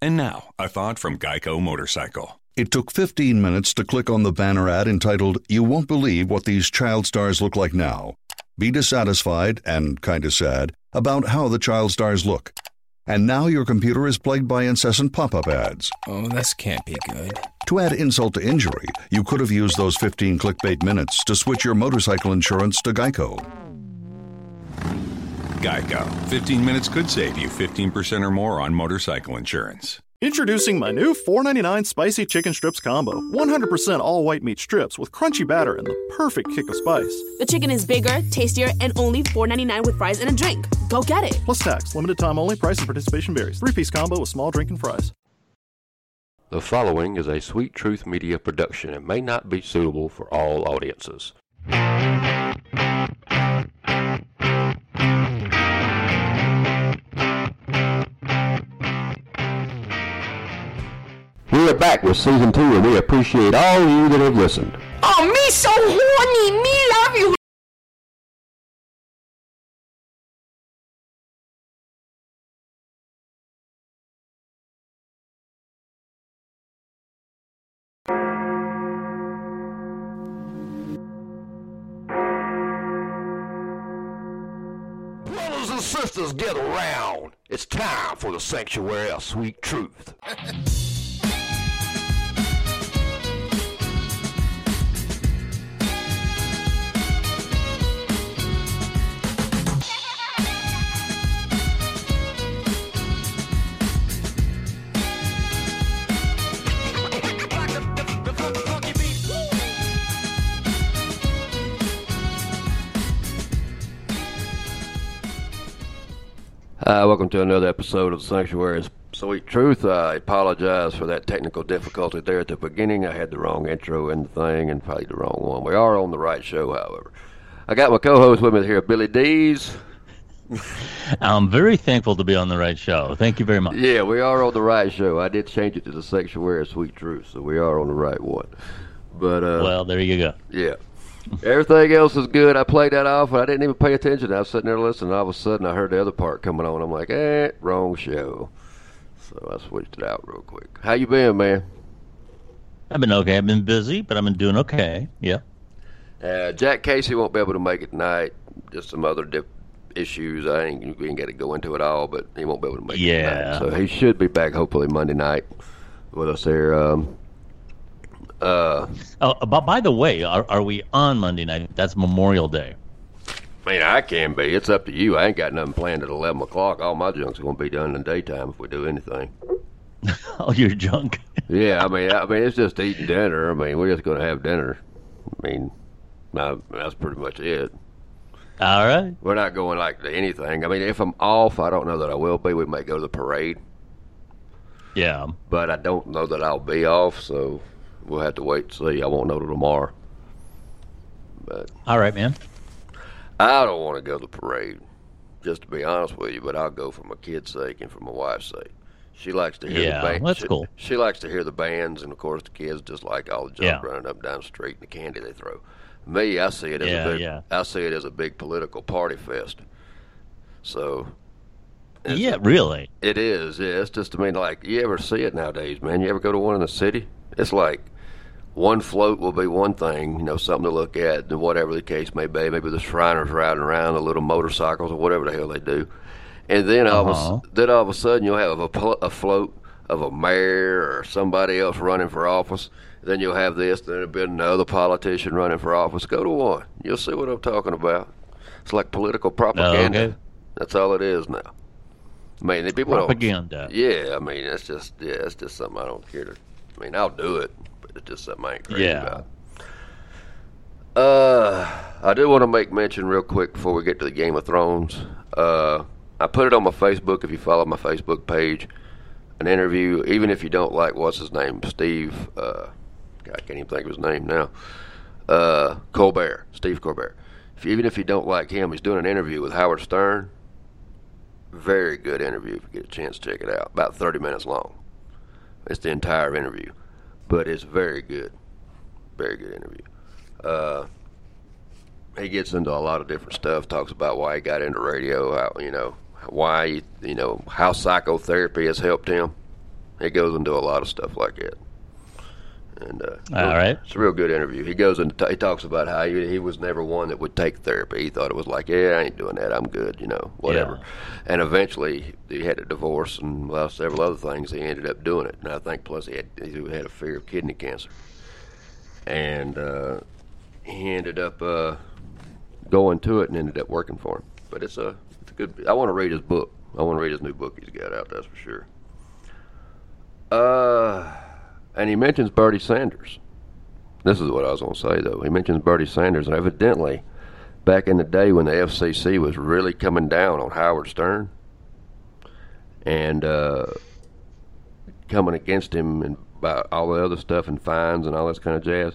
And now, a thought from GEICO Motorcycle. It took 15 minutes to click on the banner ad entitled, "You Won't Believe What These Child Stars Look Like Now." Be dissatisfied, and kinda sad, about how the child stars look. And now your computer is plagued by incessant pop-up ads. Oh, this can't be good. To add insult to injury, you could have used those 15 clickbait minutes to switch your motorcycle insurance to GEICO. GEICO. 15 minutes could save you 15% or more on motorcycle insurance. Introducing my new $4.99 Spicy Chicken Strips Combo. 100% all-white meat strips with crunchy batter and the perfect kick of spice. The chicken is bigger, tastier, and only $4.99 with fries and a drink. Go get it. Plus tax. Limited time only. Price and participation varies. 3-piece combo with small drink and fries. The following is a Sweet Truth Media production and may not be suitable for all audiences. We are back with Season 2, and we appreciate all of you that have listened. Oh, me so horny! Me love you! Brothers and sisters, get around. It's time for the Sanctuary of Sweet Truth. Welcome to another episode of Sanctuary's Sweet Truth. I apologize for that technical difficulty there at the beginning. I had the wrong intro in the thing and probably the wrong one. We are on the right show, however. I got my co-host with me here, Billy Dees. I'm very thankful to be on the right show. Thank you very much. Yeah, we are on the right show. I did change it to the Sanctuary's Sweet Truth, so we are on the right one. But well, there you go. Yeah. Everything else is good. I played that off, and I didn't even pay attention. I was sitting there listening, and all of a sudden I heard the other part coming on. I'm like, wrong show. So I switched it out real quick. How you been, man? I've been okay. I've been busy, but I've been doing okay. Yeah. Jack Casey won't be able to make it tonight. Just some other issues. We ain't got to go into it all, but he won't be able to make it tonight. So he should be back hopefully Monday night with us here. But by the way, are we on Monday night? That's Memorial Day. I mean, I can be. It's up to you. I ain't got nothing planned at 11 o'clock. All my junk's going to be done in the daytime if we do anything. Oh, your junk? Yeah, I mean, it's just eating dinner. I mean, we're just going to have dinner. I mean, that's pretty much it. All right. We're not going, like, to anything. I mean, if I'm off, I don't know that I will be. We might go to the parade. Yeah. But I don't know that I'll be off, so... we'll have to wait and see. I won't know till tomorrow. But all right, man. I don't want to go to the parade, just to be honest with you, but I'll go for my kid's sake and for my wife's sake. She likes to hear the bands. That's cool. She likes to hear the bands, and, of course, the kids just like all the junk running up and down the street and the candy they throw. Me, I see it as I see it as a big political party fest. So... yeah, really? It is, yeah. It's just, I mean, like, you ever see it nowadays, man? You ever go to one in the city? It's like one float will be one thing, you know, something to look at, whatever the case may be. Maybe the Shriners riding around, the little motorcycles, or whatever the hell they do. And then all of a sudden you'll have a float of a mayor or somebody else running for office. Then you'll have this, then there'll be another politician running for office. Go to one. You'll see what I'm talking about. It's like political propaganda. Okay. That's all it is now. I mean, people propaganda. Yeah, I mean, it's just something I don't care to. I mean, I'll do it, but it's just something I ain't crazy about. I do want to make mention real quick before we get to the Game of Thrones. I put it on my Facebook. If you follow my Facebook page, an interview. Even if you don't like what's his name, Steve. God, I can't even think of his name now. Colbert, Steve Colbert. Even if you don't like him, he's doing an interview with Howard Stern. Very good interview if you get a chance to check it out. About 30 minutes long. It's the entire interview. But it's very good. Very good interview. He gets into a lot of different stuff. Talks about why he got into radio. How, you know, why, you know, how psychotherapy has helped him. He goes into a lot of stuff like that. And, all right. It's a real good interview. He goes and he talks about how he was never one that would take therapy. He thought it was like, yeah, I ain't doing that. I'm good, you know, whatever. Yeah. And eventually he had a divorce and well, several other things. He ended up doing it. And I think plus he had a fear of kidney cancer. And he ended up going to it and ended up working for him. But it's a good – I want to read his book. I want to read his new book he's got out, that's for sure. And he mentions Bernie Sanders. This is what I was going to say, though. He mentions Bernie Sanders, and evidently, back in the day when the FCC was really coming down on Howard Stern and coming against him and about all the other stuff and fines and all this kind of jazz.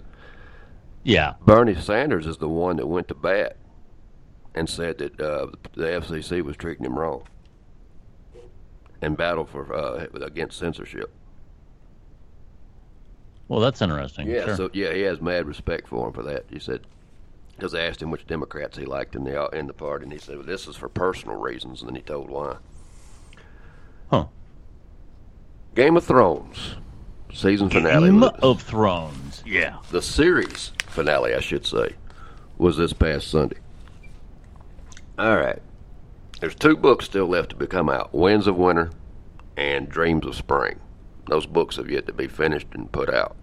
Yeah. Bernie Sanders is the one that went to bat and said that the FCC was treating him wrong and battled for, against censorship. Well, that's interesting. Yeah, sure. So yeah, he has mad respect for him for that. He said, because I asked him which Democrats he liked in the party, and he said, well, this is for personal reasons, and then he told why. Huh. Game of Thrones, season finale. Game of Thrones, yeah. The series finale, I should say, was this past Sunday. All right. There's two books still left to come out, Winds of Winter and Dreams of Spring. Those books have yet to be finished and put out.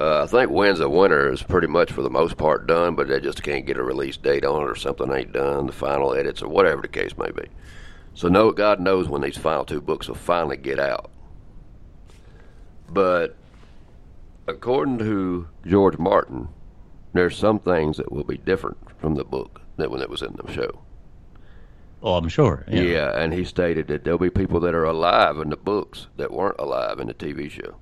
I think Winds of Winter is pretty much for the most part done, but they just can't get a release date on it or something ain't done, the final edits or whatever the case may be. So no, God knows when these final two books will finally get out. But according to George Martin, there's some things that will be different from the book than when it was in the show. Oh, I'm sure. Yeah. Yeah, and he stated that there'll be people that are alive in the books that weren't alive in the TV show.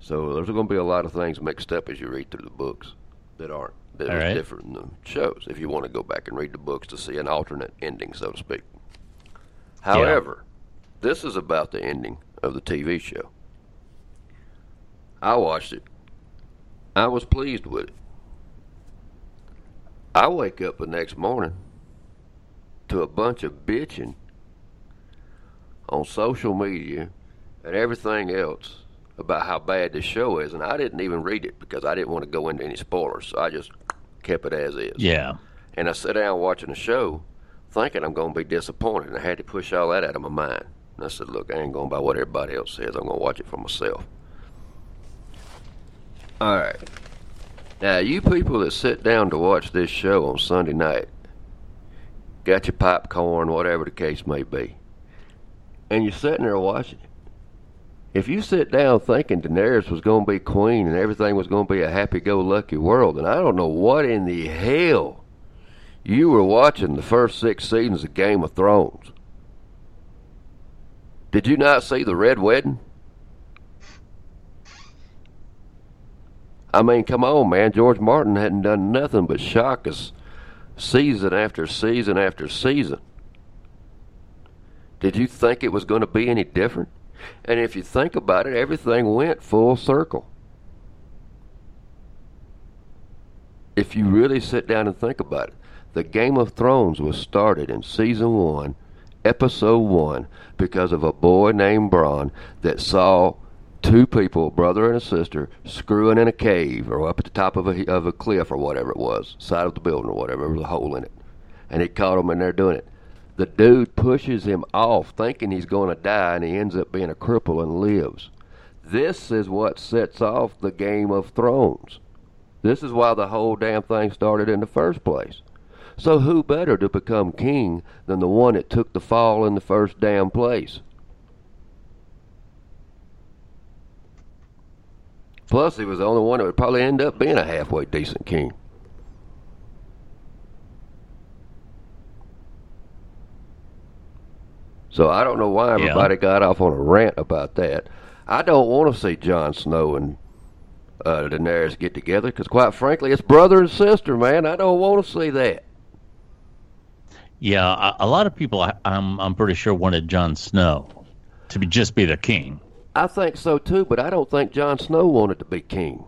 So there's going to be a lot of things mixed up as you read through the books that are different than the shows, if you want to go back and read the books to see an alternate ending, so to speak. However, yeah. This is about the ending of the TV show. I watched it. I was pleased with it. I wake up the next morning to a bunch of bitching on social media and everything else about how bad this show is, and I didn't even read it because I didn't want to go into any spoilers, so I just kept it as is. Yeah. And I sat down watching the show thinking I'm going to be disappointed, and I had to push all that out of my mind. And I said, look, I ain't going by what everybody else says. I'm going to watch it for myself. All right. Now, you people that sit down to watch this show on Sunday night, got your popcorn, whatever the case may be, and you're sitting there watching it. If you sit down thinking Daenerys was going to be queen and everything was going to be a happy-go-lucky world, and I don't know what in the hell you were watching the first 6 seasons of Game of Thrones. Did you not see the Red Wedding? I mean, come on, man. George Martin hadn't done nothing but shock us season after season after season. Did you think it was going to be any different? And if you think about it, everything went full circle. If you really sit down and think about it, the Game of Thrones was started in season 1, episode 1, because of a boy named Bran that saw two people, brother and a sister, screwing in a cave or up at the top of a cliff or whatever it was, side of the building or whatever, there was a hole in it. And it caught him in there doing it. The dude pushes him off thinking he's going to die, and he ends up being a cripple and lives. This is what sets off the Game of Thrones. This is why the whole damn thing started in the first place. So who better to become king than the one that took the fall in the first damn place? Plus, he was the only one that would probably end up being a halfway decent king. So I don't know why everybody got off on a rant about that. I don't want to see Jon Snow and Daenerys get together because, quite frankly, it's brother and sister, man. I don't want to see that. Yeah, a lot of people, I'm pretty sure, wanted Jon Snow to just be the king. I think so, too, but I don't think Jon Snow wanted to be king.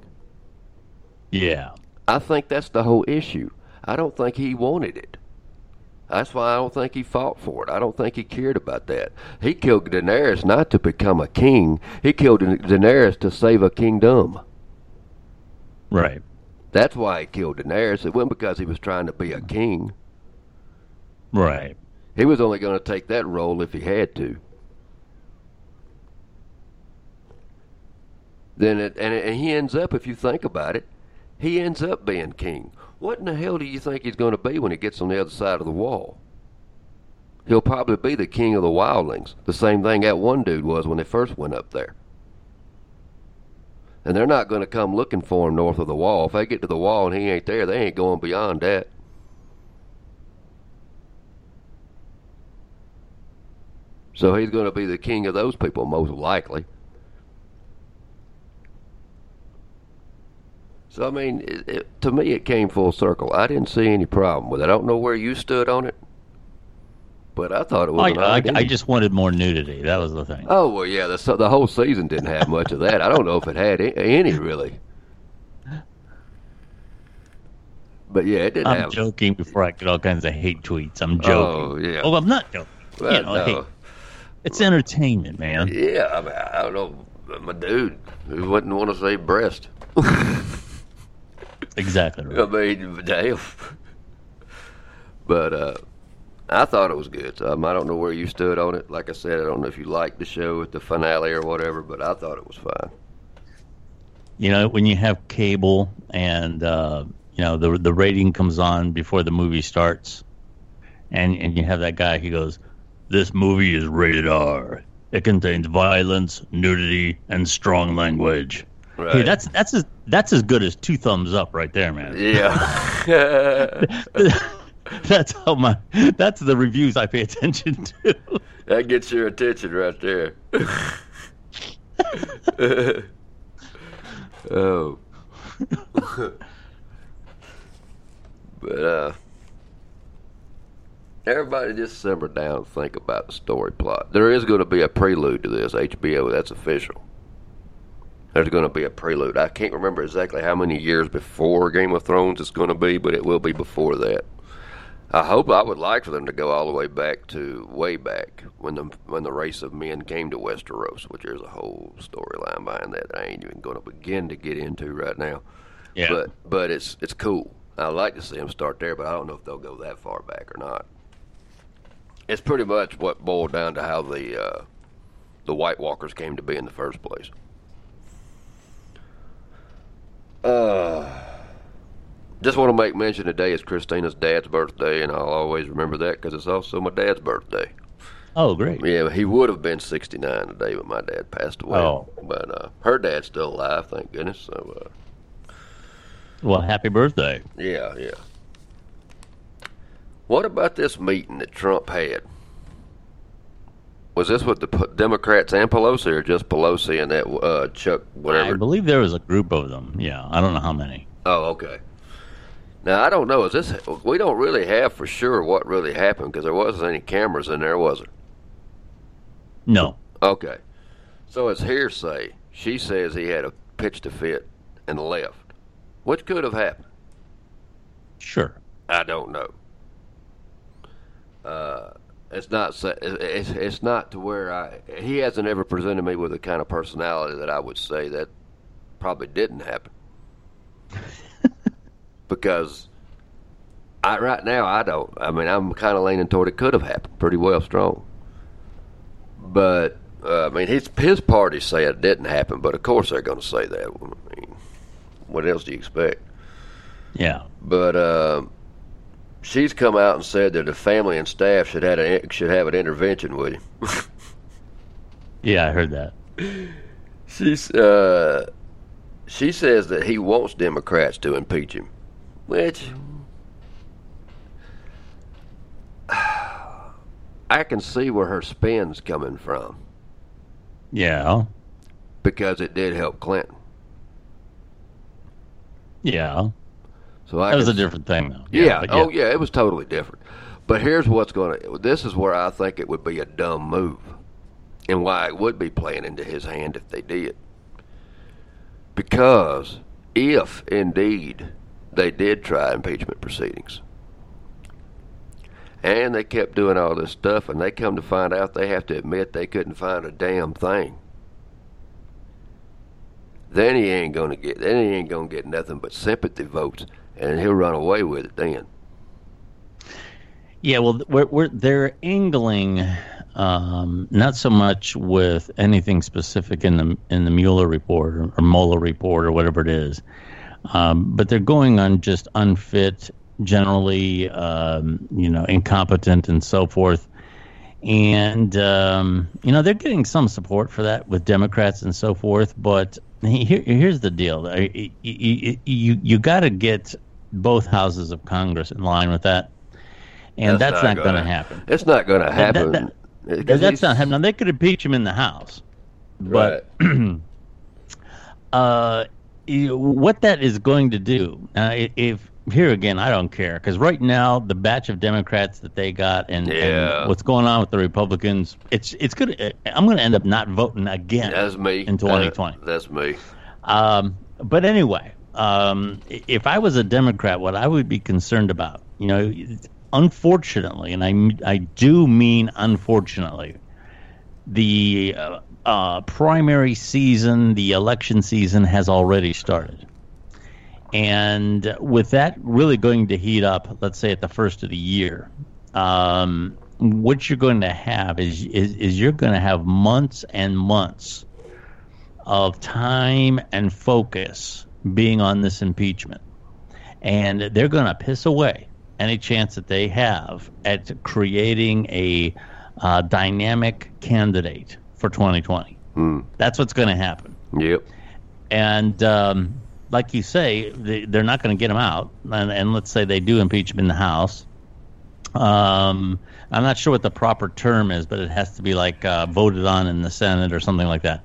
Yeah. I think that's the whole issue. I don't think he wanted it. That's why I don't think he fought for it. I don't think he cared about that. He killed Daenerys not to become a king. He killed Daenerys to save a kingdom. Right. That's why he killed Daenerys. It wasn't because he was trying to be a king. Right. He was only going to take that role if he had to. Then and he ends up, if you think about it, he ends up being king. What in the hell do you think he's going to be when he gets on the other side of the wall? He'll probably be the king of the wildlings, the same thing that one dude was when they first went up there. And they're not going to come looking for him north of the wall. If they get to the wall and he ain't there, they ain't going beyond that. So he's going to be the king of those people, most likely. So, I mean, to me, it came full circle. I didn't see any problem with it. I don't know where you stood on it, but I thought it was an idea. I just wanted more nudity. That was the thing. Oh, well, yeah, the whole season didn't have much of that. I don't know if it had any, really. But, yeah, it didn't have. I'm joking before I get all kinds of hate tweets. I'm joking. Oh, yeah. Oh, I'm not joking. Well, you know, no. Hey, it's entertainment, man. Yeah, I mean, I don't know. My dude, who wouldn't want to say breast? Exactly right. I mean, damn. But I thought it was good. I don't know where you stood on it. Like I said, I don't know if you liked the show at the finale or whatever, but I thought it was fine. You know, when you have cable and, you know, the rating comes on before the movie starts, and you have that guy, he goes, "This movie is rated R. It contains violence, nudity, and strong language." Right. Hey, that's as good as 2 thumbs up right there, man. Yeah. That's the reviews I pay attention to. That gets your attention right there. Oh. But everybody just simmer down and think about the story plot. There is going to be a prelude to this, HBO, that's official. There's going to be a prelude. I can't remember exactly how many years before Game of Thrones it's going to be, but it will be before that. I would like for them to go all the way back to way back when the race of men came to Westeros, which there's a whole storyline behind that I ain't even going to begin to get into right now. Yeah. But it's cool. I'd like to see them start there, but I don't know if they'll go that far back or not. It's pretty much what boiled down to how the White Walkers came to be in the first place. Just want to make mention today is Christina's dad's birthday, and I'll always remember that because it's also my dad's birthday. Oh, great. Yeah, he would have been 69 today, but my dad passed away. Oh. But her dad's still alive, thank goodness. So, well, happy birthday. Yeah, yeah. What about this meeting that Trump had? Was this with the Democrats and Pelosi, or just Pelosi and that Chuck, whatever? I believe there was a group of them, yeah. I don't know how many. Oh, okay. Now, I don't know. We don't really have for sure what really happened, because there wasn't any cameras in there, was there? No. Okay. So it's hearsay. She says he had a pitched a fit and left. What could have happened? Sure. I don't know. It's not to where he hasn't ever presented me with the kind of personality that I would say that probably didn't happen. Because right now I don't. I mean, I'm kind of leaning toward it could have happened pretty well strong. But, I mean, his party say it didn't happen, but of course they're going to say that. I mean, what else do you expect? Yeah. But, she's come out and said that the family and staff should have an intervention with him. Yeah, I heard that. She says that he wants Democrats to impeach him, which I can see where her spin's coming from. Yeah. Because it did help Clinton. Yeah. So that was a different thing, though. Yeah. Oh, yeah. It was totally different. But here's what's going to... This is where I think it would be a dumb move and why it would be playing into his hand if they did. Because if, indeed, they did try impeachment proceedings And they kept doing all this stuff, and they come to find out they have to admit they couldn't find a damn thing. Then he ain't gonna get nothing but sympathy votes, and he'll run away with it then. Yeah, well, they're angling not so much with anything specific in the Mueller report or Mueller report or whatever it is, but they're going on just unfit, generally, incompetent and so forth. And, they're getting some support for that with Democrats and so forth. But here's the deal. You got to get both houses of Congress in line with that. And that's not going to happen. It's not going to happen. That's not happening. Now, they could impeach him in the House. But right. What that is going to do, if here again, I don't care, because right now the batch of Democrats that they got and what's going on with the Republicans, it's good. I'm going to end up not voting again. That's me. In 2020. That's me. But anyway, if I was a Democrat, what I would be concerned about, unfortunately, and I do mean unfortunately, the primary season, the election season has already started. And with that really going to heat up, let's say at the first of the year, what you're going to have is you're going to have months and months of time and focus being on this impeachment. And they're going to piss away any chance that they have at creating a dynamic candidate for 2020. Mm. That's what's going to happen. Yep. And like you say, they're not going to get him out. And let's say they do impeach him in the House. I'm not sure what the proper term is, but it has to be like voted on in the Senate or something like that.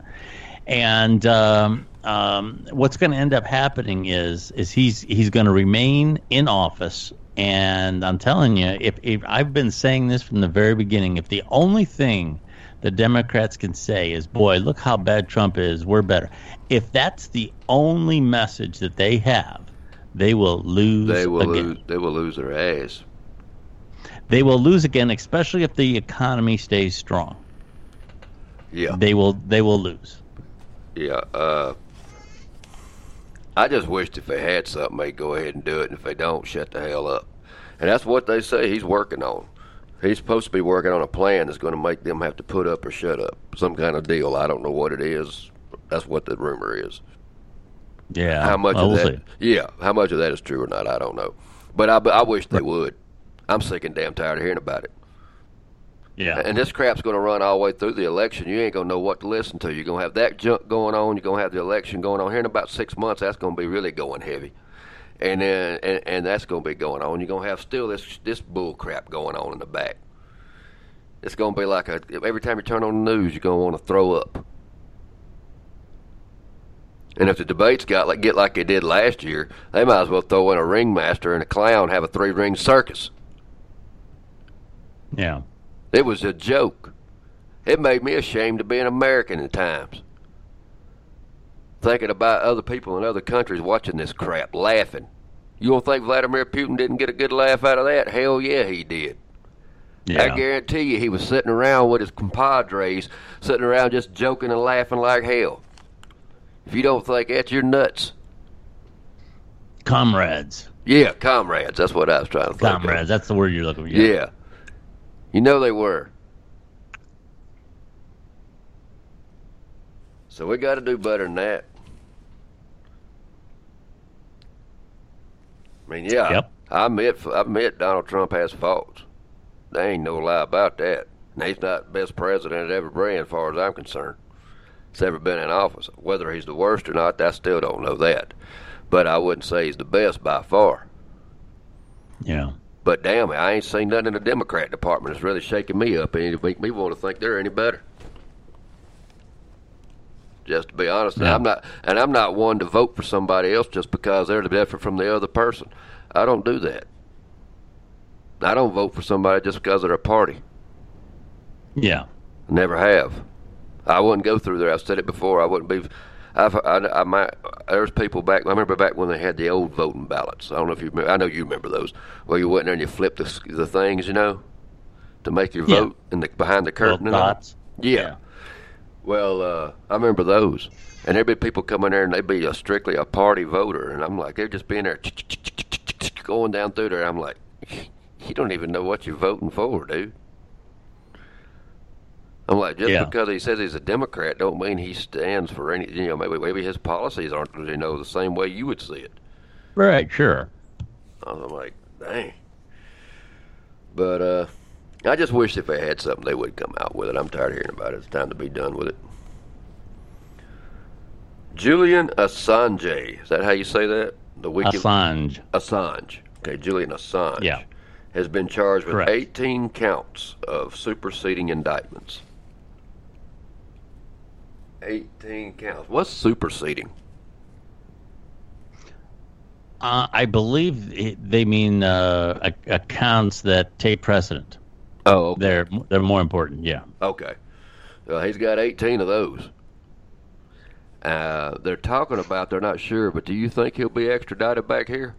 And what's going to end up happening is he's going to remain in office. And I'm telling you, if I've been saying this from the very beginning, if the only thing the Democrats can say is, boy, look how bad Trump is, we're better. If that's the only message that they have, they will lose again. They will lose their ass. They will lose again, especially if the economy stays strong. Yeah. They will lose. Yeah. I just wished if they had something, they'd go ahead and do it, and if they don't, shut the hell up. And that's what they say he's working on. He's supposed to be working on a plan that's going to make them have to put up or shut up. Some kind of deal. I don't know what it is. That's what the rumor is. Yeah. How much of that is true or not, I don't know. But I wish they would. I'm sick and damn tired of hearing about it. Yeah. And this crap's going to run all the way through the election. You ain't going to know what to listen to. You're going to have that junk going on. You're going to have the election going on. Here in about 6 months, that's going to be really going heavy. And then, and that's going to be going on. You're going to have still this bull crap going on in the back. It's going to be like every time you turn on the news, you're going to want to throw up. And if the debates get like they did last year, they might as well throw in a ringmaster and a clown, have a 3-ring circus. Yeah. It was a joke. It made me ashamed to be an American at times. Thinking about other people in other countries watching this crap, laughing. You don't think Vladimir Putin didn't get a good laugh out of that? Hell yeah, he did. Yeah. I guarantee you he was sitting around with his compadres, sitting around just joking and laughing like hell. If you don't think that, you're nuts. Comrades. Yeah, comrades. That's what I was trying to think. Comrades, that's the word you're looking for. Yeah. You know they were. So we got to do better than that. I mean, yeah, yep. I admit Donald Trump has faults. There ain't no lie about that. And he's not the best president ever been, as far as I'm concerned. He's ever been in office. Whether he's the worst or not, I still don't know that. But I wouldn't say he's the best by far. Yeah. But damn it, I ain't seen nothing in the Democrat department that's really shaking me up and make me want to think they're any better. Just to be honest, yeah. I'm not one to vote for somebody else just because they're different from the other person. I don't do that. I don't vote for somebody just because they're a party. Yeah. Never have. I wouldn't go through there. I've said it before. I wouldn't be. There's people back. I remember back when they had the old voting ballots. I don't know if you remember. I know you remember those. Where you went in there and you flipped the things, you know, to make your vote in the behind the curtain. And dots. Yeah. Well, I remember those. And there'd be people coming there and they'd be strictly a party voter. And I'm like, they're just being there going down through there. I'm like, you don't even know what you're voting for, dude. I'm like, just because he says he's a Democrat don't mean he stands for any, you know, maybe his policies aren't, you know, the same way you would see it. Right, sure. I'm like, dang. But I just wish if they had something, they would come out with it. I'm tired of hearing about it. It's time to be done with it. Julian Assange. Is that how you say that? The Assange. Assange. Okay, Julian Assange. Yeah. Has been charged with 18 counts of superseding indictments. 18 counts. What's superseding? I believe they mean accounts that take precedent. Oh, okay. They're more important. Yeah. Okay. Well, he's got 18 of those. They're talking about they're not sure, but do you think he'll be extradited back here?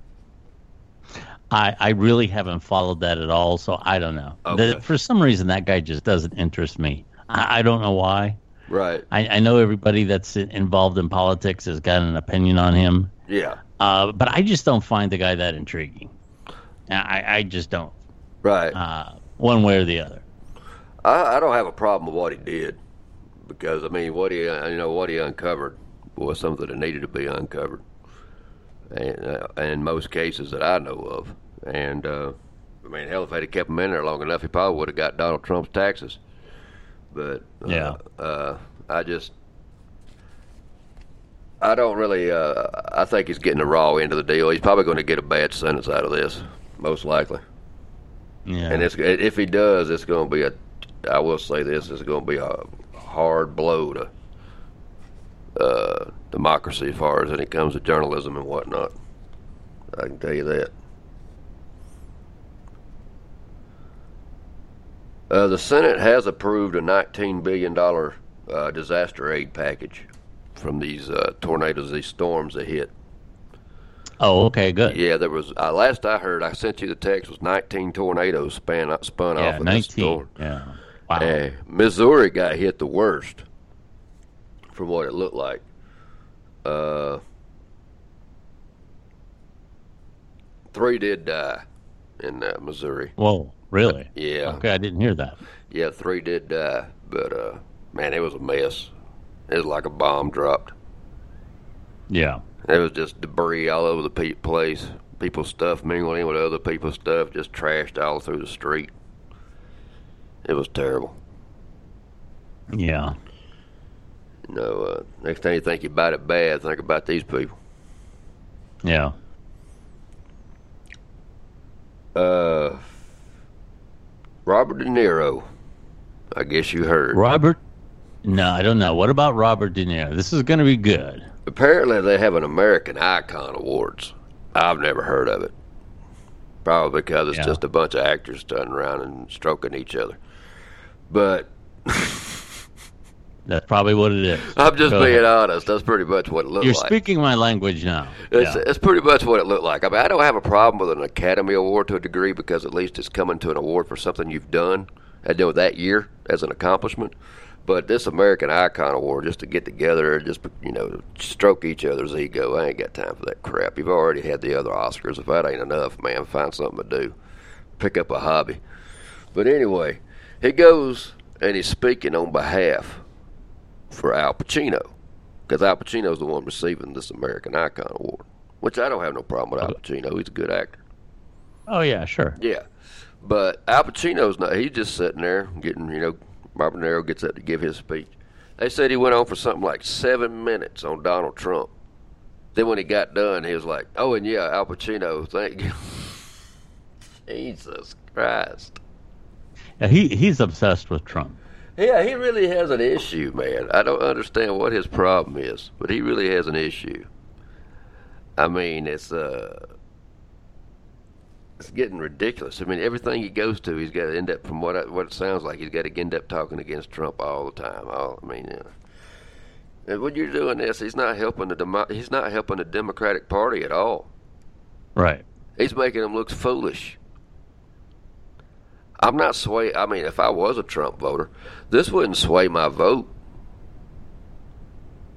I really haven't followed that at all, so I don't know. Okay. For some reason, that guy just doesn't interest me. I don't know why. Right. I know everybody that's involved in politics has got an opinion on him. Yeah. But I just don't find the guy that intriguing. I just don't. Right. One way or the other. I don't have a problem with what he did, because I mean, what he uncovered was something that needed to be uncovered. In most cases that I know of. And, I mean, hell, if they'd have kept him in there long enough, he probably would have got Donald Trump's taxes. But, I don't really, I think he's getting the raw end of the deal. He's probably going to get a bad sentence out of this, most likely. Yeah. And if he does, it's going to be I will say this, it's going to be a hard blow to democracy as far as when it comes to journalism and whatnot. I can tell you that. The Senate has approved a $19 billion disaster aid package from these tornadoes, these storms that hit. Oh, okay, good. Yeah, there was, last I heard, I sent you the text, was 19 tornadoes spun off of the storm. Yeah, wow. Missouri got hit the worst, from what it looked like. Three did die in Missouri. Whoa, really? Yeah. Okay, I didn't hear that. Yeah, three did die, but man, it was a mess. It was like a bomb dropped. Yeah. It was just debris all over the place. People's stuff mingling in with other people's stuff, just trashed all through the street. It was terrible. Yeah. No, next time you think about it bad, think about these people. Yeah. Robert De Niro. I guess you heard. Robert? No, I don't know. What about Robert De Niro? This is going to be good. Apparently they have an American Icon Awards. I've never heard of it. Probably because it's just a bunch of actors standing around and stroking each other. But... That's probably what it is. I'm just being honest. That's pretty much what it looked like. You're speaking my language now. It's pretty much what it looked like. I mean, I don't have a problem with an Academy Award to a degree because at least it's coming to an award for something you've done that year as an accomplishment. But this American Icon Award, just to get together and just, you know, stroke each other's ego, I ain't got time for that crap. You've already had the other Oscars. If that ain't enough, man, find something to do. Pick up a hobby. But anyway, he goes and he's speaking on behalf for Al Pacino, because Al Pacino's the one receiving this American Icon Award, which I don't have no problem with Al Pacino. He's a good actor. Oh, yeah, sure. Yeah. But Al Pacino's not, he's just sitting there getting, you know, Robert De Niro gets up to give his speech. They said he went on for something like 7 minutes on Donald Trump. Then when he got done, he was like, oh, and yeah, Al Pacino, thank you. Jesus Christ. Now, he's obsessed with Trump. Yeah, he really has an issue, man. I don't understand what his problem is, but he really has an issue. I mean, it's getting ridiculous. I mean, everything he goes to, he's got to end up, from what it sounds like, he's got to end up talking against Trump all the time. And when you're doing this, he's not helping the Democratic Party at all. Right. He's making them look foolish. I'm not sway. I mean, if I was a Trump voter, this wouldn't sway my vote,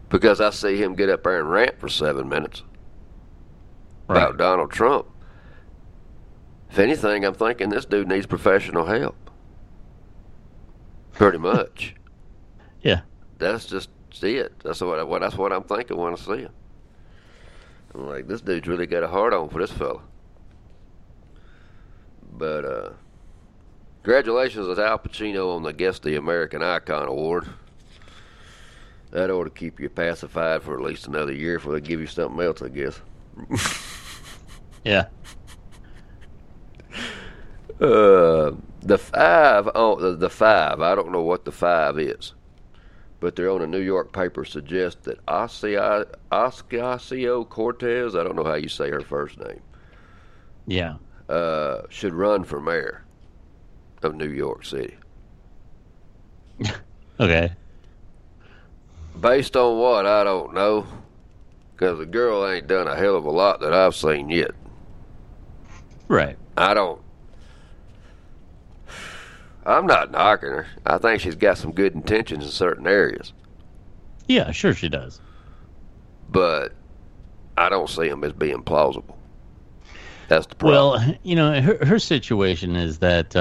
because I see him get up there and rant for 7 minutes about Donald Trump. If anything, I'm thinking this dude needs professional help. Pretty much. Yeah. That's just it. That's what I'm thinking when I see him. I'm like, this dude's really got a hard on for this fella. But congratulations to Al Pacino on, I guess, the American Icon Award. That ought to keep you pacified for at least another year before they give you something else, I guess. Yeah. The five. I don't know what the five is, but they're on a New York paper suggest that Ocasio-Cortez, I don't know how you say her first name. Yeah. Should run for mayor of New York City. Okay. Based on what, I don't know, because the girl ain't done a hell of a lot that I've seen yet. Right. I'm not knocking her. I think she's got some good intentions in certain areas. Yeah, sure she does. But I don't see them as being plausible. That's the problem. Well, you know, her situation is that,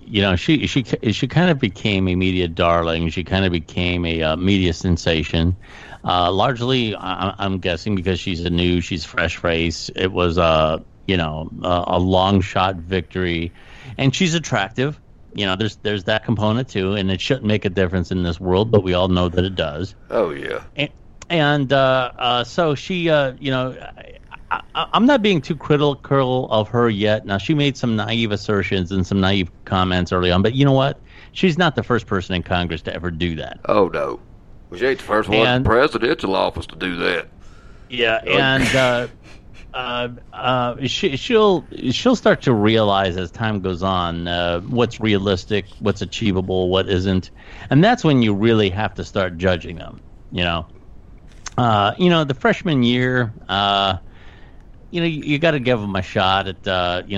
you know, she kind of became a media darling. She kind of became a media sensation, largely, I'm guessing, because she's fresh face. It was, a long shot victory, and she's attractive. You know, there's that component too, and it shouldn't make a difference in this world, but we all know that it does. Oh yeah. And so she, I'm not being too critical of her yet. Now, she made some naive assertions and some naive comments early on, but you know what? She's not the first person in Congress to ever do that. Oh, no. Well, she ain't the first one in the presidential office to do that. Yeah, and she'll start to realize as time goes on what's realistic, what's achievable, what isn't. And that's when you really have to start judging them, you know. The freshman year... you got to give them a shot at,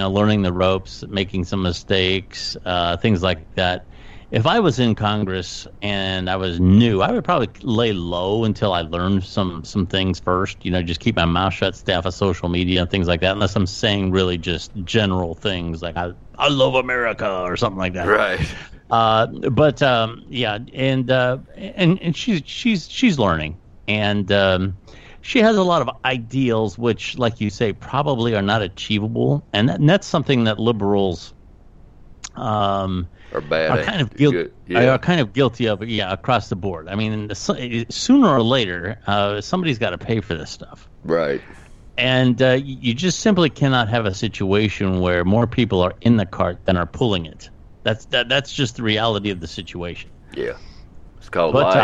learning the ropes, making some mistakes, things like that. If I was in Congress and I was new, I would probably lay low until I learned some things first. You know, just keep my mouth shut, stay off of social media and things like that, unless I'm saying really just general things like I love America or something like that. Right. And she's learning, and she has a lot of ideals which, like you say, probably are not achievable, and that's something that liberals are kind of guilty of, yeah, across the board. I mean, sooner or later, somebody's got to pay for this stuff. Right. And you just simply cannot have a situation where more people are in the cart than are pulling it. That's just the reality of the situation. Yeah. It's called life.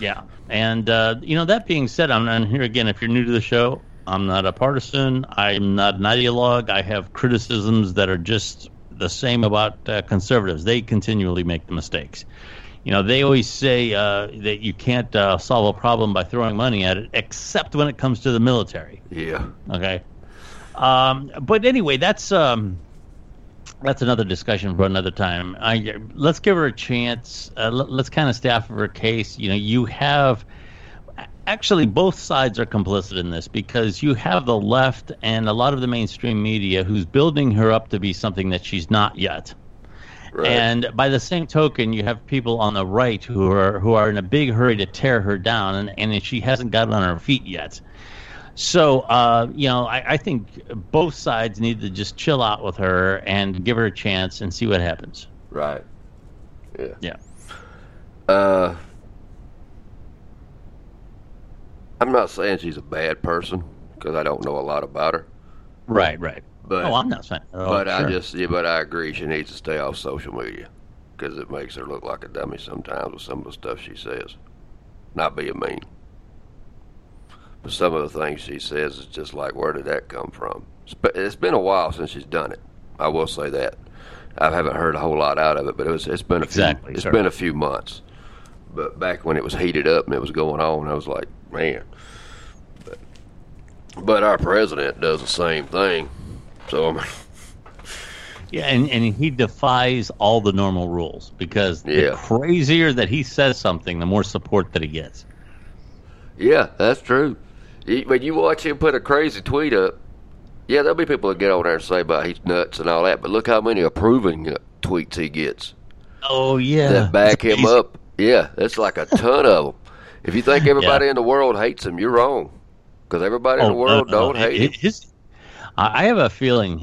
Yeah. And, that being said, I'm not here again. If you're new to the show, I'm not a partisan. I'm not an ideologue. I have criticisms that are just the same about conservatives. They continually make the mistakes. You know, they always say that you can't solve a problem by throwing money at it, except when it comes to the military. Yeah. Okay. But anyway, that's another discussion for another time. Let's give her a chance. Let's kind of stay off of her case. You know, you have actually both sides are complicit in this, because you have the left and a lot of the mainstream media who's building her up to be something that she's not yet. Right. And by the same token, you have people on the right who are in a big hurry to tear her down, and she hasn't gotten on her feet yet. So, I think both sides need to just chill out with her and give her a chance and see what happens. Right. Yeah. Yeah. I'm not saying she's a bad person, because I don't know a lot about her. Right. But, I'm not saying. Oh, but sure. But I agree she needs to stay off social media, because it makes her look like a dummy sometimes with some of the stuff she says. Not being mean. But some of the things she says is just like, where did that come from? It's been a while since she's done it. I will say that. I haven't heard a whole lot out of it, but it's been a few months. but back when it was heated up and it was going on, I was like, man. But our president does the same thing. So, I mean. Yeah, and he defies all the normal rules because the crazier that he says something, the more support that he gets. Yeah, that's true. When you watch him put a crazy tweet up, yeah, there'll be people that get on there and say about he's nuts and all that, but look how many approving tweets he gets. Oh, yeah. That back him up. Yeah, that's like a ton of them. If you think everybody in the world hates him, you're wrong. Because everybody in the world don't hate him. I have a feeling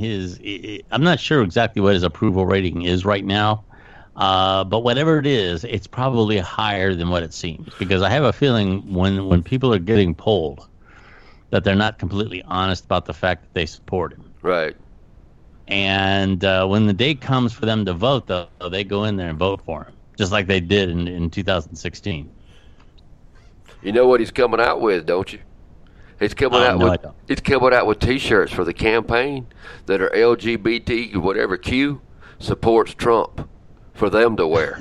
I'm not sure exactly what his approval rating is right now, but whatever it is, it's probably higher than what it seems. Because I have a feeling when people are getting polled that they're not completely honest about the fact that they support him. Right. And when the day comes for them to vote, though, they go in there and vote for him, just like they did in 2016. You know what he's coming out with, don't you? It's coming out with T-shirts for the campaign that are LGBT, whatever Q supports Trump, for them to wear.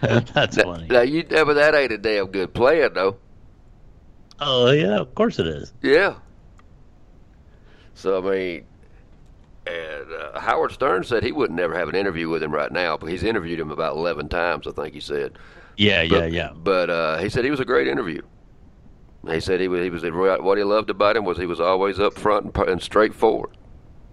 That's funny. Now but that ain't a damn good plan, though. Oh yeah, of course it is. Yeah. So I mean, and Howard Stern said he wouldn't never have an interview with him right now, but he's interviewed him about 11 times, I think he said. Yeah. But he said he was a great interview. He said what he loved about him was he was always up front and straightforward.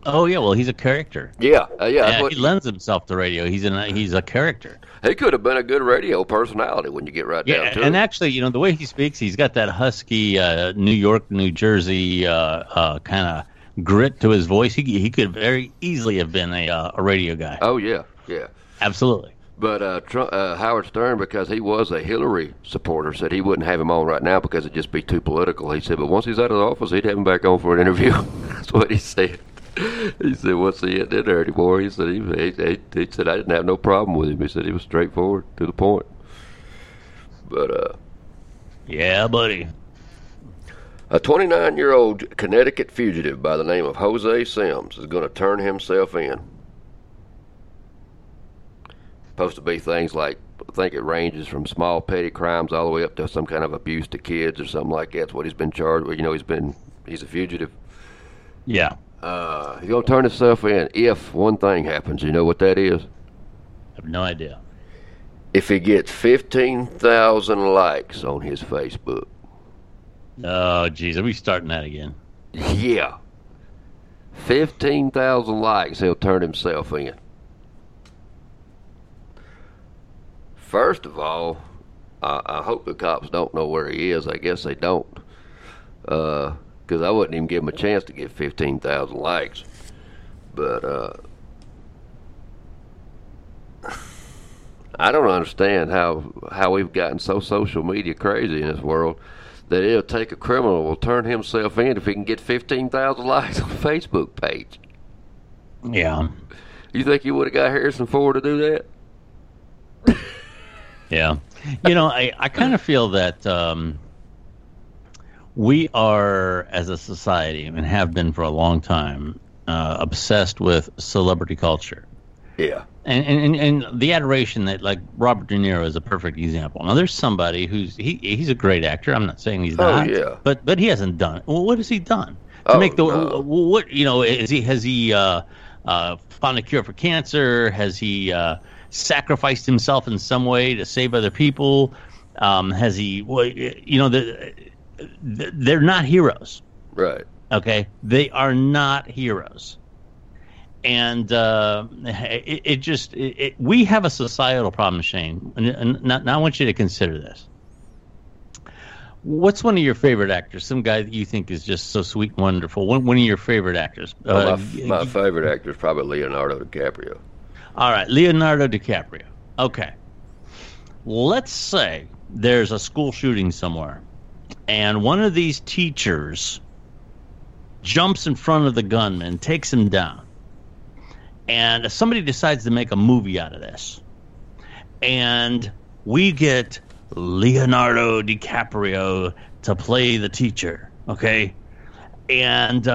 Oh yeah, well he's a character. Yeah. He lends himself to radio. He's a character. He could have been a good radio personality when you get down to it. And actually, you know, the way he speaks, he's got that husky New York, New Jersey kind of grit to his voice. He could very easily have been a radio guy. Oh yeah, absolutely. But Howard Stern, because he was a Hillary supporter, said he wouldn't have him on right now because it'd just be too political. He said, but once he's out of the office, he'd have him back on for an interview. That's what he said. He said, once he ain't in there anymore, he said, he said, I didn't have no problem with him. He said he was straightforward, to the point. But yeah, buddy. A 29-year-old Connecticut fugitive by the name of Jose Sims is going to turn himself in. Supposed to be things like, I think it ranges from small petty crimes all the way up to some kind of abuse to kids or something like that. That's what he's been charged with. You know, he's a fugitive. Yeah. He's going to turn himself in if one thing happens. You know what that is? I have no idea. If he gets 15,000 likes on his Facebook. Oh, geez. Are we starting that again? Yeah. 15,000 likes, he'll turn himself in. First of all, I hope the cops don't know where he is. I guess they don't, because I wouldn't even give him a chance to get 15,000 likes. But I don't understand how we've gotten so social media crazy in this world that it'll take a criminal will turn himself in if he can get 15,000 likes on a Facebook page. Yeah. You think you would have got Harrison Ford to do that? Yeah. You know, I kind of feel that we are, as a society, and have been for a long time, obsessed with celebrity culture. Yeah. And the adoration that, like, Robert De Niro is a perfect example. Now, there's somebody who's, he's a great actor. I'm not saying he's not. Yeah. But he hasn't done it. Well, what has he done? Has he found a cure for cancer? Has he... sacrificed himself in some way to save other people? Has he? Well, you know, they're not heroes, right? Okay, they are not heroes, and we have a societal problem, Shane. And I want you to consider this. What's one of your favorite actors? Some guy that you think is just so sweet and wonderful. One of your favorite actors? My favorite actor is probably Leonardo DiCaprio. All right, Leonardo DiCaprio. Okay. Let's say there's a school shooting somewhere, and one of these teachers jumps in front of the gunman, takes him down, and somebody decides to make a movie out of this. And we get Leonardo DiCaprio to play the teacher, okay? And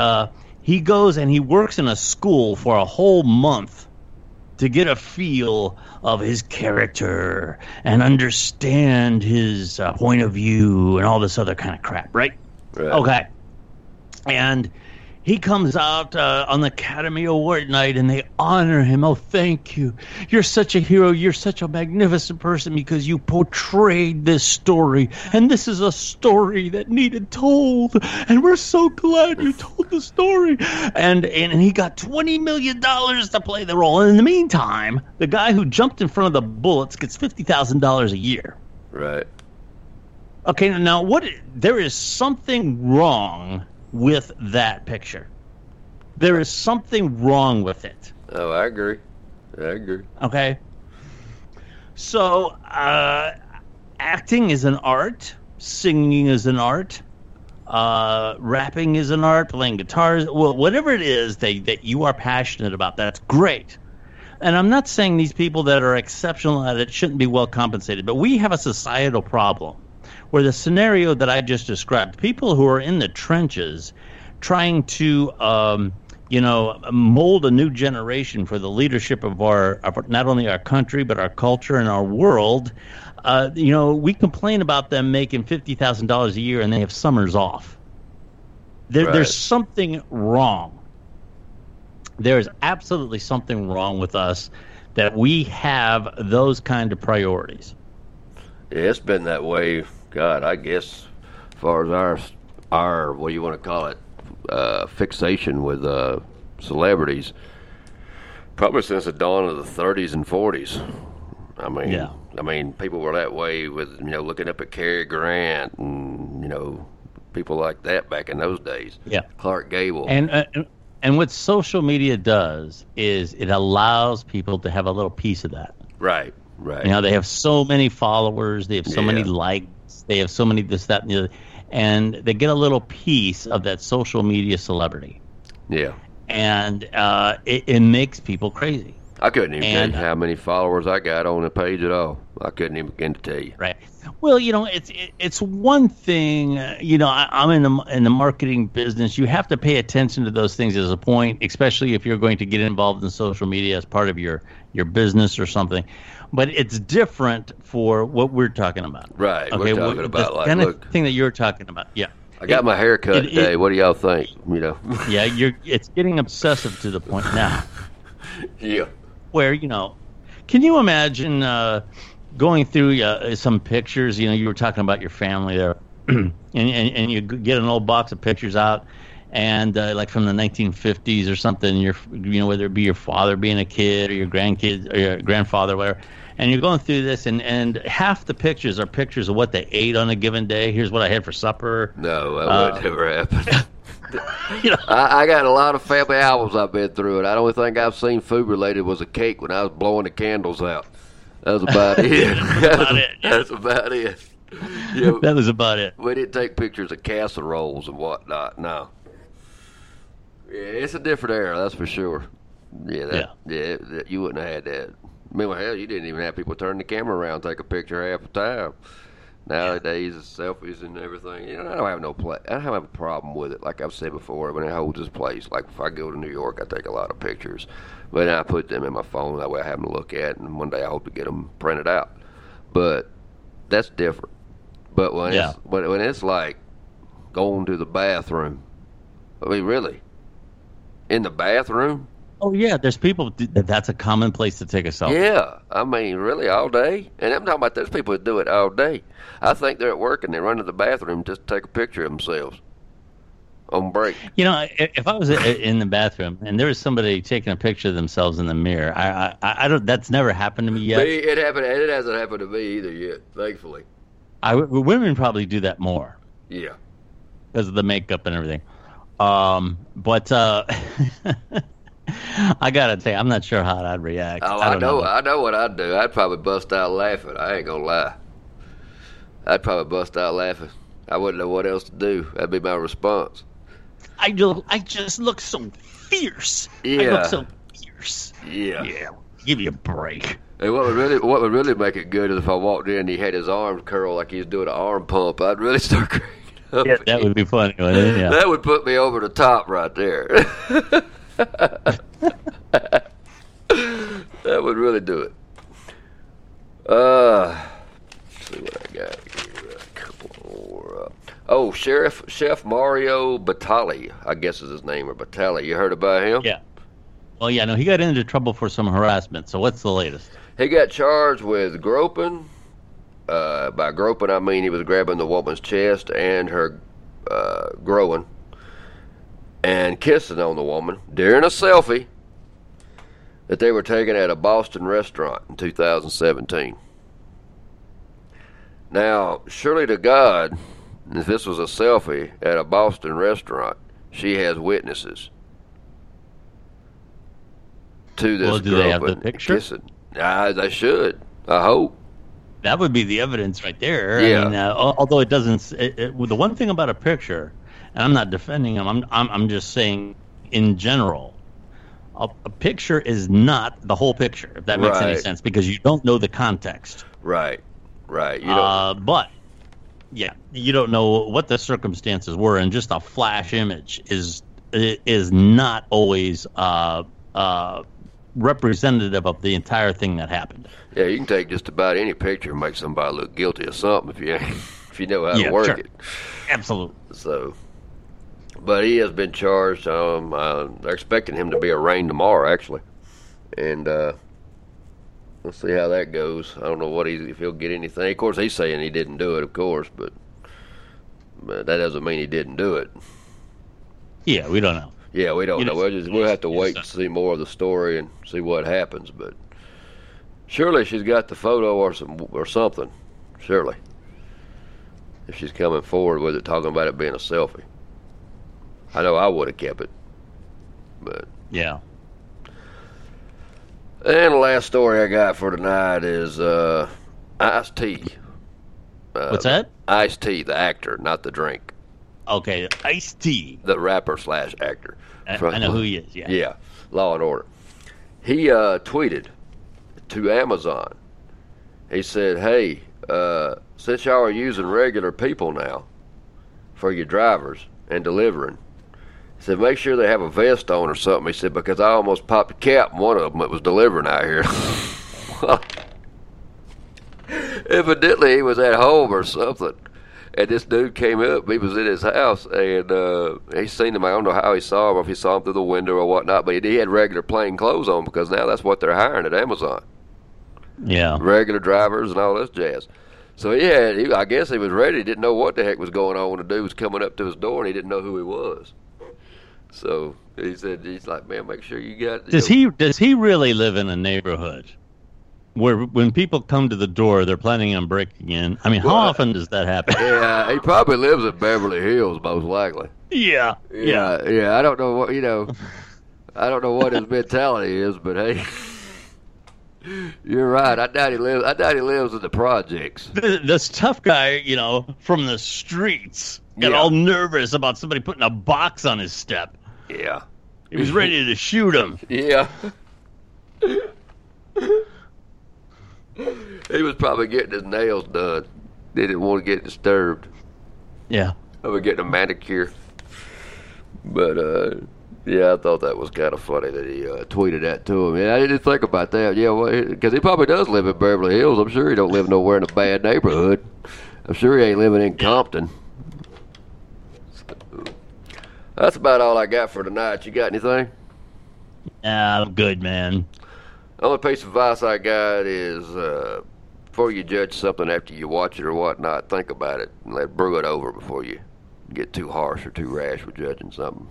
he goes and he works in a school for a whole month to get a feel of his character and understand his point of view and all this other kind of crap, right? Right. Okay. And he comes out on the Academy Award night, and they honor him. Oh, thank you. You're such a hero. You're such a magnificent person because you portrayed this story. And this is a story that needed told. And we're so glad you told the story. And he got $20 million to play the role. And in the meantime, the guy who jumped in front of the bullets gets $50,000 a year. Right. Okay, now what? There is something wrong with that picture. There is something wrong with it. Oh, I agree. I agree. Okay. So, acting is an art. Singing is an art. Rapping is an art. Playing guitars. Well, whatever it is that you are passionate about, that's great. And I'm not saying these people that are exceptional at it shouldn't be well compensated, but we have a societal problem, where the scenario that I just described, people who are in the trenches trying to, mold a new generation for the leadership of not only our country, but our culture and our world, we complain about them making $50,000 a year and they have summers off. There's something wrong. There is absolutely something wrong with us that we have those kind of priorities. Yeah, it's been that way. God, I guess as far as our what do you want to call it, fixation with celebrities, probably since the dawn of the 30s and 40s. I mean, yeah. I mean, people were that way with, looking up at Cary Grant and, people like that back in those days. Yeah. Clark Gable. And what social media does is it allows people to have a little piece of that. Right, right. They have so many followers. They have so many likes. They have so many this, that, and the other, and they get a little piece of that social media celebrity. Yeah. And it makes people crazy. I couldn't even tell you how many followers I got on the page at all. I couldn't even begin to tell you. Right. Well, it's one thing. I'm in the marketing business. You have to pay attention to those things as a point, especially if you're going to get involved in social media as part of your business or something. But it's different for what we're talking about. Right. Okay, we're talking about like the thing that you're talking about. Yeah. I got my hair cut today. What do y'all think? Yeah, it's getting obsessive to the point now. Yeah. Where, can you imagine going through some pictures? You were talking about your family there, and you get an old box of pictures out, and like from the 1950s or something, whether it be your father being a kid or your grandkids or your grandfather, whatever. And you're going through this, and half the pictures are pictures of what they ate on a given day. Here's what I had for supper. No, that would never happen. I got a lot of family albums I've been through, and I don't think I've seen food-related was a cake when I was blowing the candles out. That was about it. That's about it. That was about it. We didn't take pictures of casseroles and whatnot, no. Yeah, it's a different era, that's for sure. Yeah, you wouldn't have had that. I mean, hell, you didn't even have people turn the camera around and take a picture half the time. Nowadays, it's selfies and everything. I don't have a problem with it. Like I've said before, when it holds its place. Like if I go to New York, I take a lot of pictures, but I put them in my phone. That way, I have them to look at, and one day I hope to get them printed out. But that's different. But when it's like going to the bathroom, I mean, really, in the bathroom. Oh, yeah, there's people that's a common place to take a selfie. Yeah, I mean, really, all day? And I'm talking about those people that do it all day. I think they're at work and they run to the bathroom just to take a picture of themselves on break. If I was in the bathroom and there was somebody taking a picture of themselves in the mirror, I don't. That's never happened to me yet. It happened, and it hasn't happened to me either yet, thankfully. Women probably do that more. Yeah. Because of the makeup and everything. I gotta tell you, I'm not sure how I'd react. Oh, I know. I know what I'd do. I'd probably bust out laughing. I ain't gonna lie. I'd probably bust out laughing. I wouldn't know what else to do. That'd be my response. I just look so fierce. Yeah. I look so fierce. Yeah. Yeah. Give me a break. And what would really make it good is if I walked in and he had his arms curled like he was doing an arm pump. I'd really start cracking up. Yeah, that would be funny. Yeah. That would put me over the top right there. That would really do it. Let's see what I got here. A couple more. Oh, Chef Mario Batali, I guess is his name, or Batali. You heard about him? Yeah. Well, yeah, no, he got into trouble for some harassment. So what's the latest? He got charged with groping. By groping, I mean he was grabbing the woman's chest and her groin and kissing on the woman during a selfie that they were taking at a Boston restaurant in 2017. Now, surely to God, if this was a selfie at a Boston restaurant, she has witnesses to this. Well, do they have the picture? Kissing. They should. I hope. That would be the evidence right there. Yeah. I mean, although it doesn't. The one thing about a picture, and I'm not defending him. I'm just saying in general, a picture is not the whole picture. If that makes any sense, because you don't know the context. Right. You don't. But yeah, you don't know what the circumstances were, and just a flash image is not always representative of the entire thing that happened. Yeah, you can take just about any picture and make somebody look guilty of something if you know how to work it. Absolutely. So, but he has been charged. They're expecting him to be arraigned tomorrow, actually, and we'll see how that goes. I don't know if he'll get anything. Of course, he's saying he didn't do it, of course, but that doesn't mean he didn't do it. Yeah, we don't know. Yeah, we don't know. We'll have to wait and see more of the story and see what happens. But surely she's got the photo or something. Surely, if she's coming forward with it, talking about it being a selfie. I know I would have kept it. But yeah. And the last story I got for tonight is Ice-T. What's that? Ice-T, the actor, not the drink. Okay, Ice-T, the rapper / actor. I know who he is. Yeah. Yeah, Law and Order. He tweeted to Amazon. He said, "Hey, since y'all are using regular people now for your drivers and delivering," he said, "make sure they have a vest on or something." He said, "because I almost popped a cap in one of them that was delivering out here." Evidently, he was at home or something. And this dude came up. He was in his house, and he seen him. I don't know how he saw him, or if he saw him through the window or whatnot, but he had regular plain clothes on, because now that's what they're hiring at Amazon. Yeah. Regular drivers and all that jazz. So, yeah, I guess he was ready. He didn't know what the heck was going on when the dude was coming up to his door, and he didn't know who he was. So he said, he's like, man, make sure you got... Does he really live in a neighborhood where when people come to the door, they're planning on breaking in? I mean, well, how often does that happen? Yeah, he probably lives in Beverly Hills, most likely. Yeah. I don't know what I don't know what his mentality is, but hey, you're right. I doubt he lives in the projects. This tough guy, from the streets, got all nervous about somebody putting a box on his step. Yeah, he was ready to shoot him. Yeah. He was probably getting his nails done. They didn't want to get disturbed. Yeah. I was getting a manicure. But, I thought that was kind of funny that he tweeted that to him. And I didn't think about that. Yeah, because he probably does live in Beverly Hills. I'm sure he don't live nowhere in a bad neighborhood. I'm sure he ain't living in Compton. So, that's about all I got for tonight. You got anything? Nah, I'm good, man. The only piece of advice I got is before you judge something after you watch it or whatnot, think about it and brew it over before you get too harsh or too rash with judging something,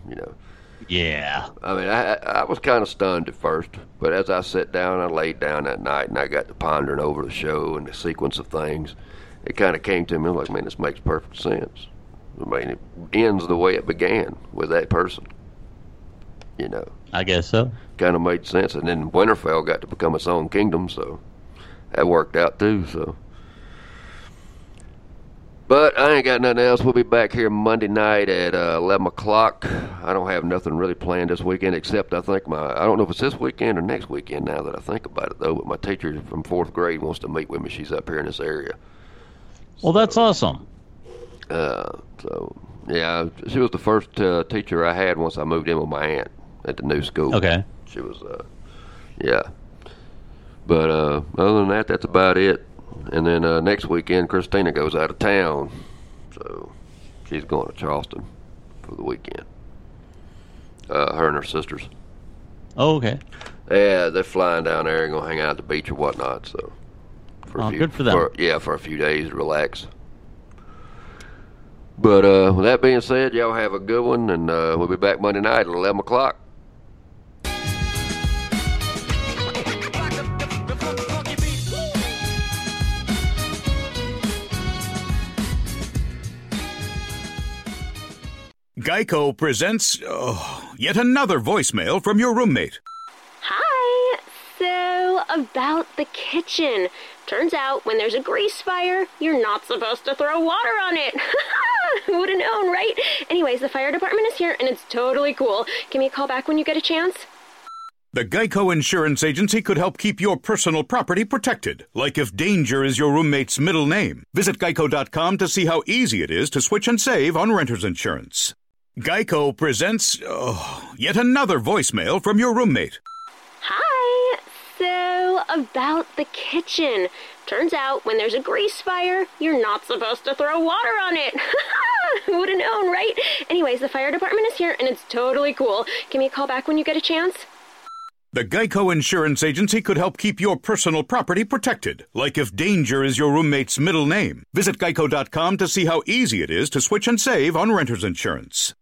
Yeah. I mean, I was kind of stunned at first, but as I sat down, I laid down that night and I got to pondering over the show and the sequence of things. It kind of came to me like, man, this makes perfect sense. I mean, it ends the way it began with that person. I guess so. Kind of made sense. And then Winterfell got to become its own kingdom, so that worked out too. So, but I ain't got nothing else. We'll be back here Monday night at 11 o'clock. I don't have nothing really planned this weekend, except I think I don't know if it's this weekend or next weekend now that I think about it, though, but my teacher from 4th grade wants to meet with me. She's up here in this area. Well, that's awesome. Yeah, she was the first teacher I had once I moved in with my aunt at the new school. Okay. She was, But other than that, that's about it. And then next weekend, Christina goes out of town. So she's going to Charleston for the weekend. Her and her sisters. Oh, okay. Yeah, they're flying down there and going to hang out at the beach or whatnot. So for good for them. For a few days, relax. But with that being said, y'all have a good one, and we'll be back Monday night at 11 o'clock. GEICO presents yet another voicemail from your roommate. Hi. So, about the kitchen. Turns out when there's a grease fire, you're not supposed to throw water on it. Who would have known, right? Anyways, the fire department is here, and it's totally cool. Give me a call back when you get a chance. The GEICO Insurance Agency could help keep your personal property protected, like if danger is your roommate's middle name. Visit geico.com to see how easy it is to switch and save on renter's insurance. GEICO presents yet another voicemail from your roommate. Hi. So, about the kitchen. Turns out when there's a grease fire, you're not supposed to throw water on it. Who would have known, right? Anyways, the fire department is here, and it's totally cool. Give me a call back when you get a chance. The GEICO Insurance Agency could help keep your personal property protected, like if danger is your roommate's middle name. Visit geico.com to see how easy it is to switch and save on renter's insurance.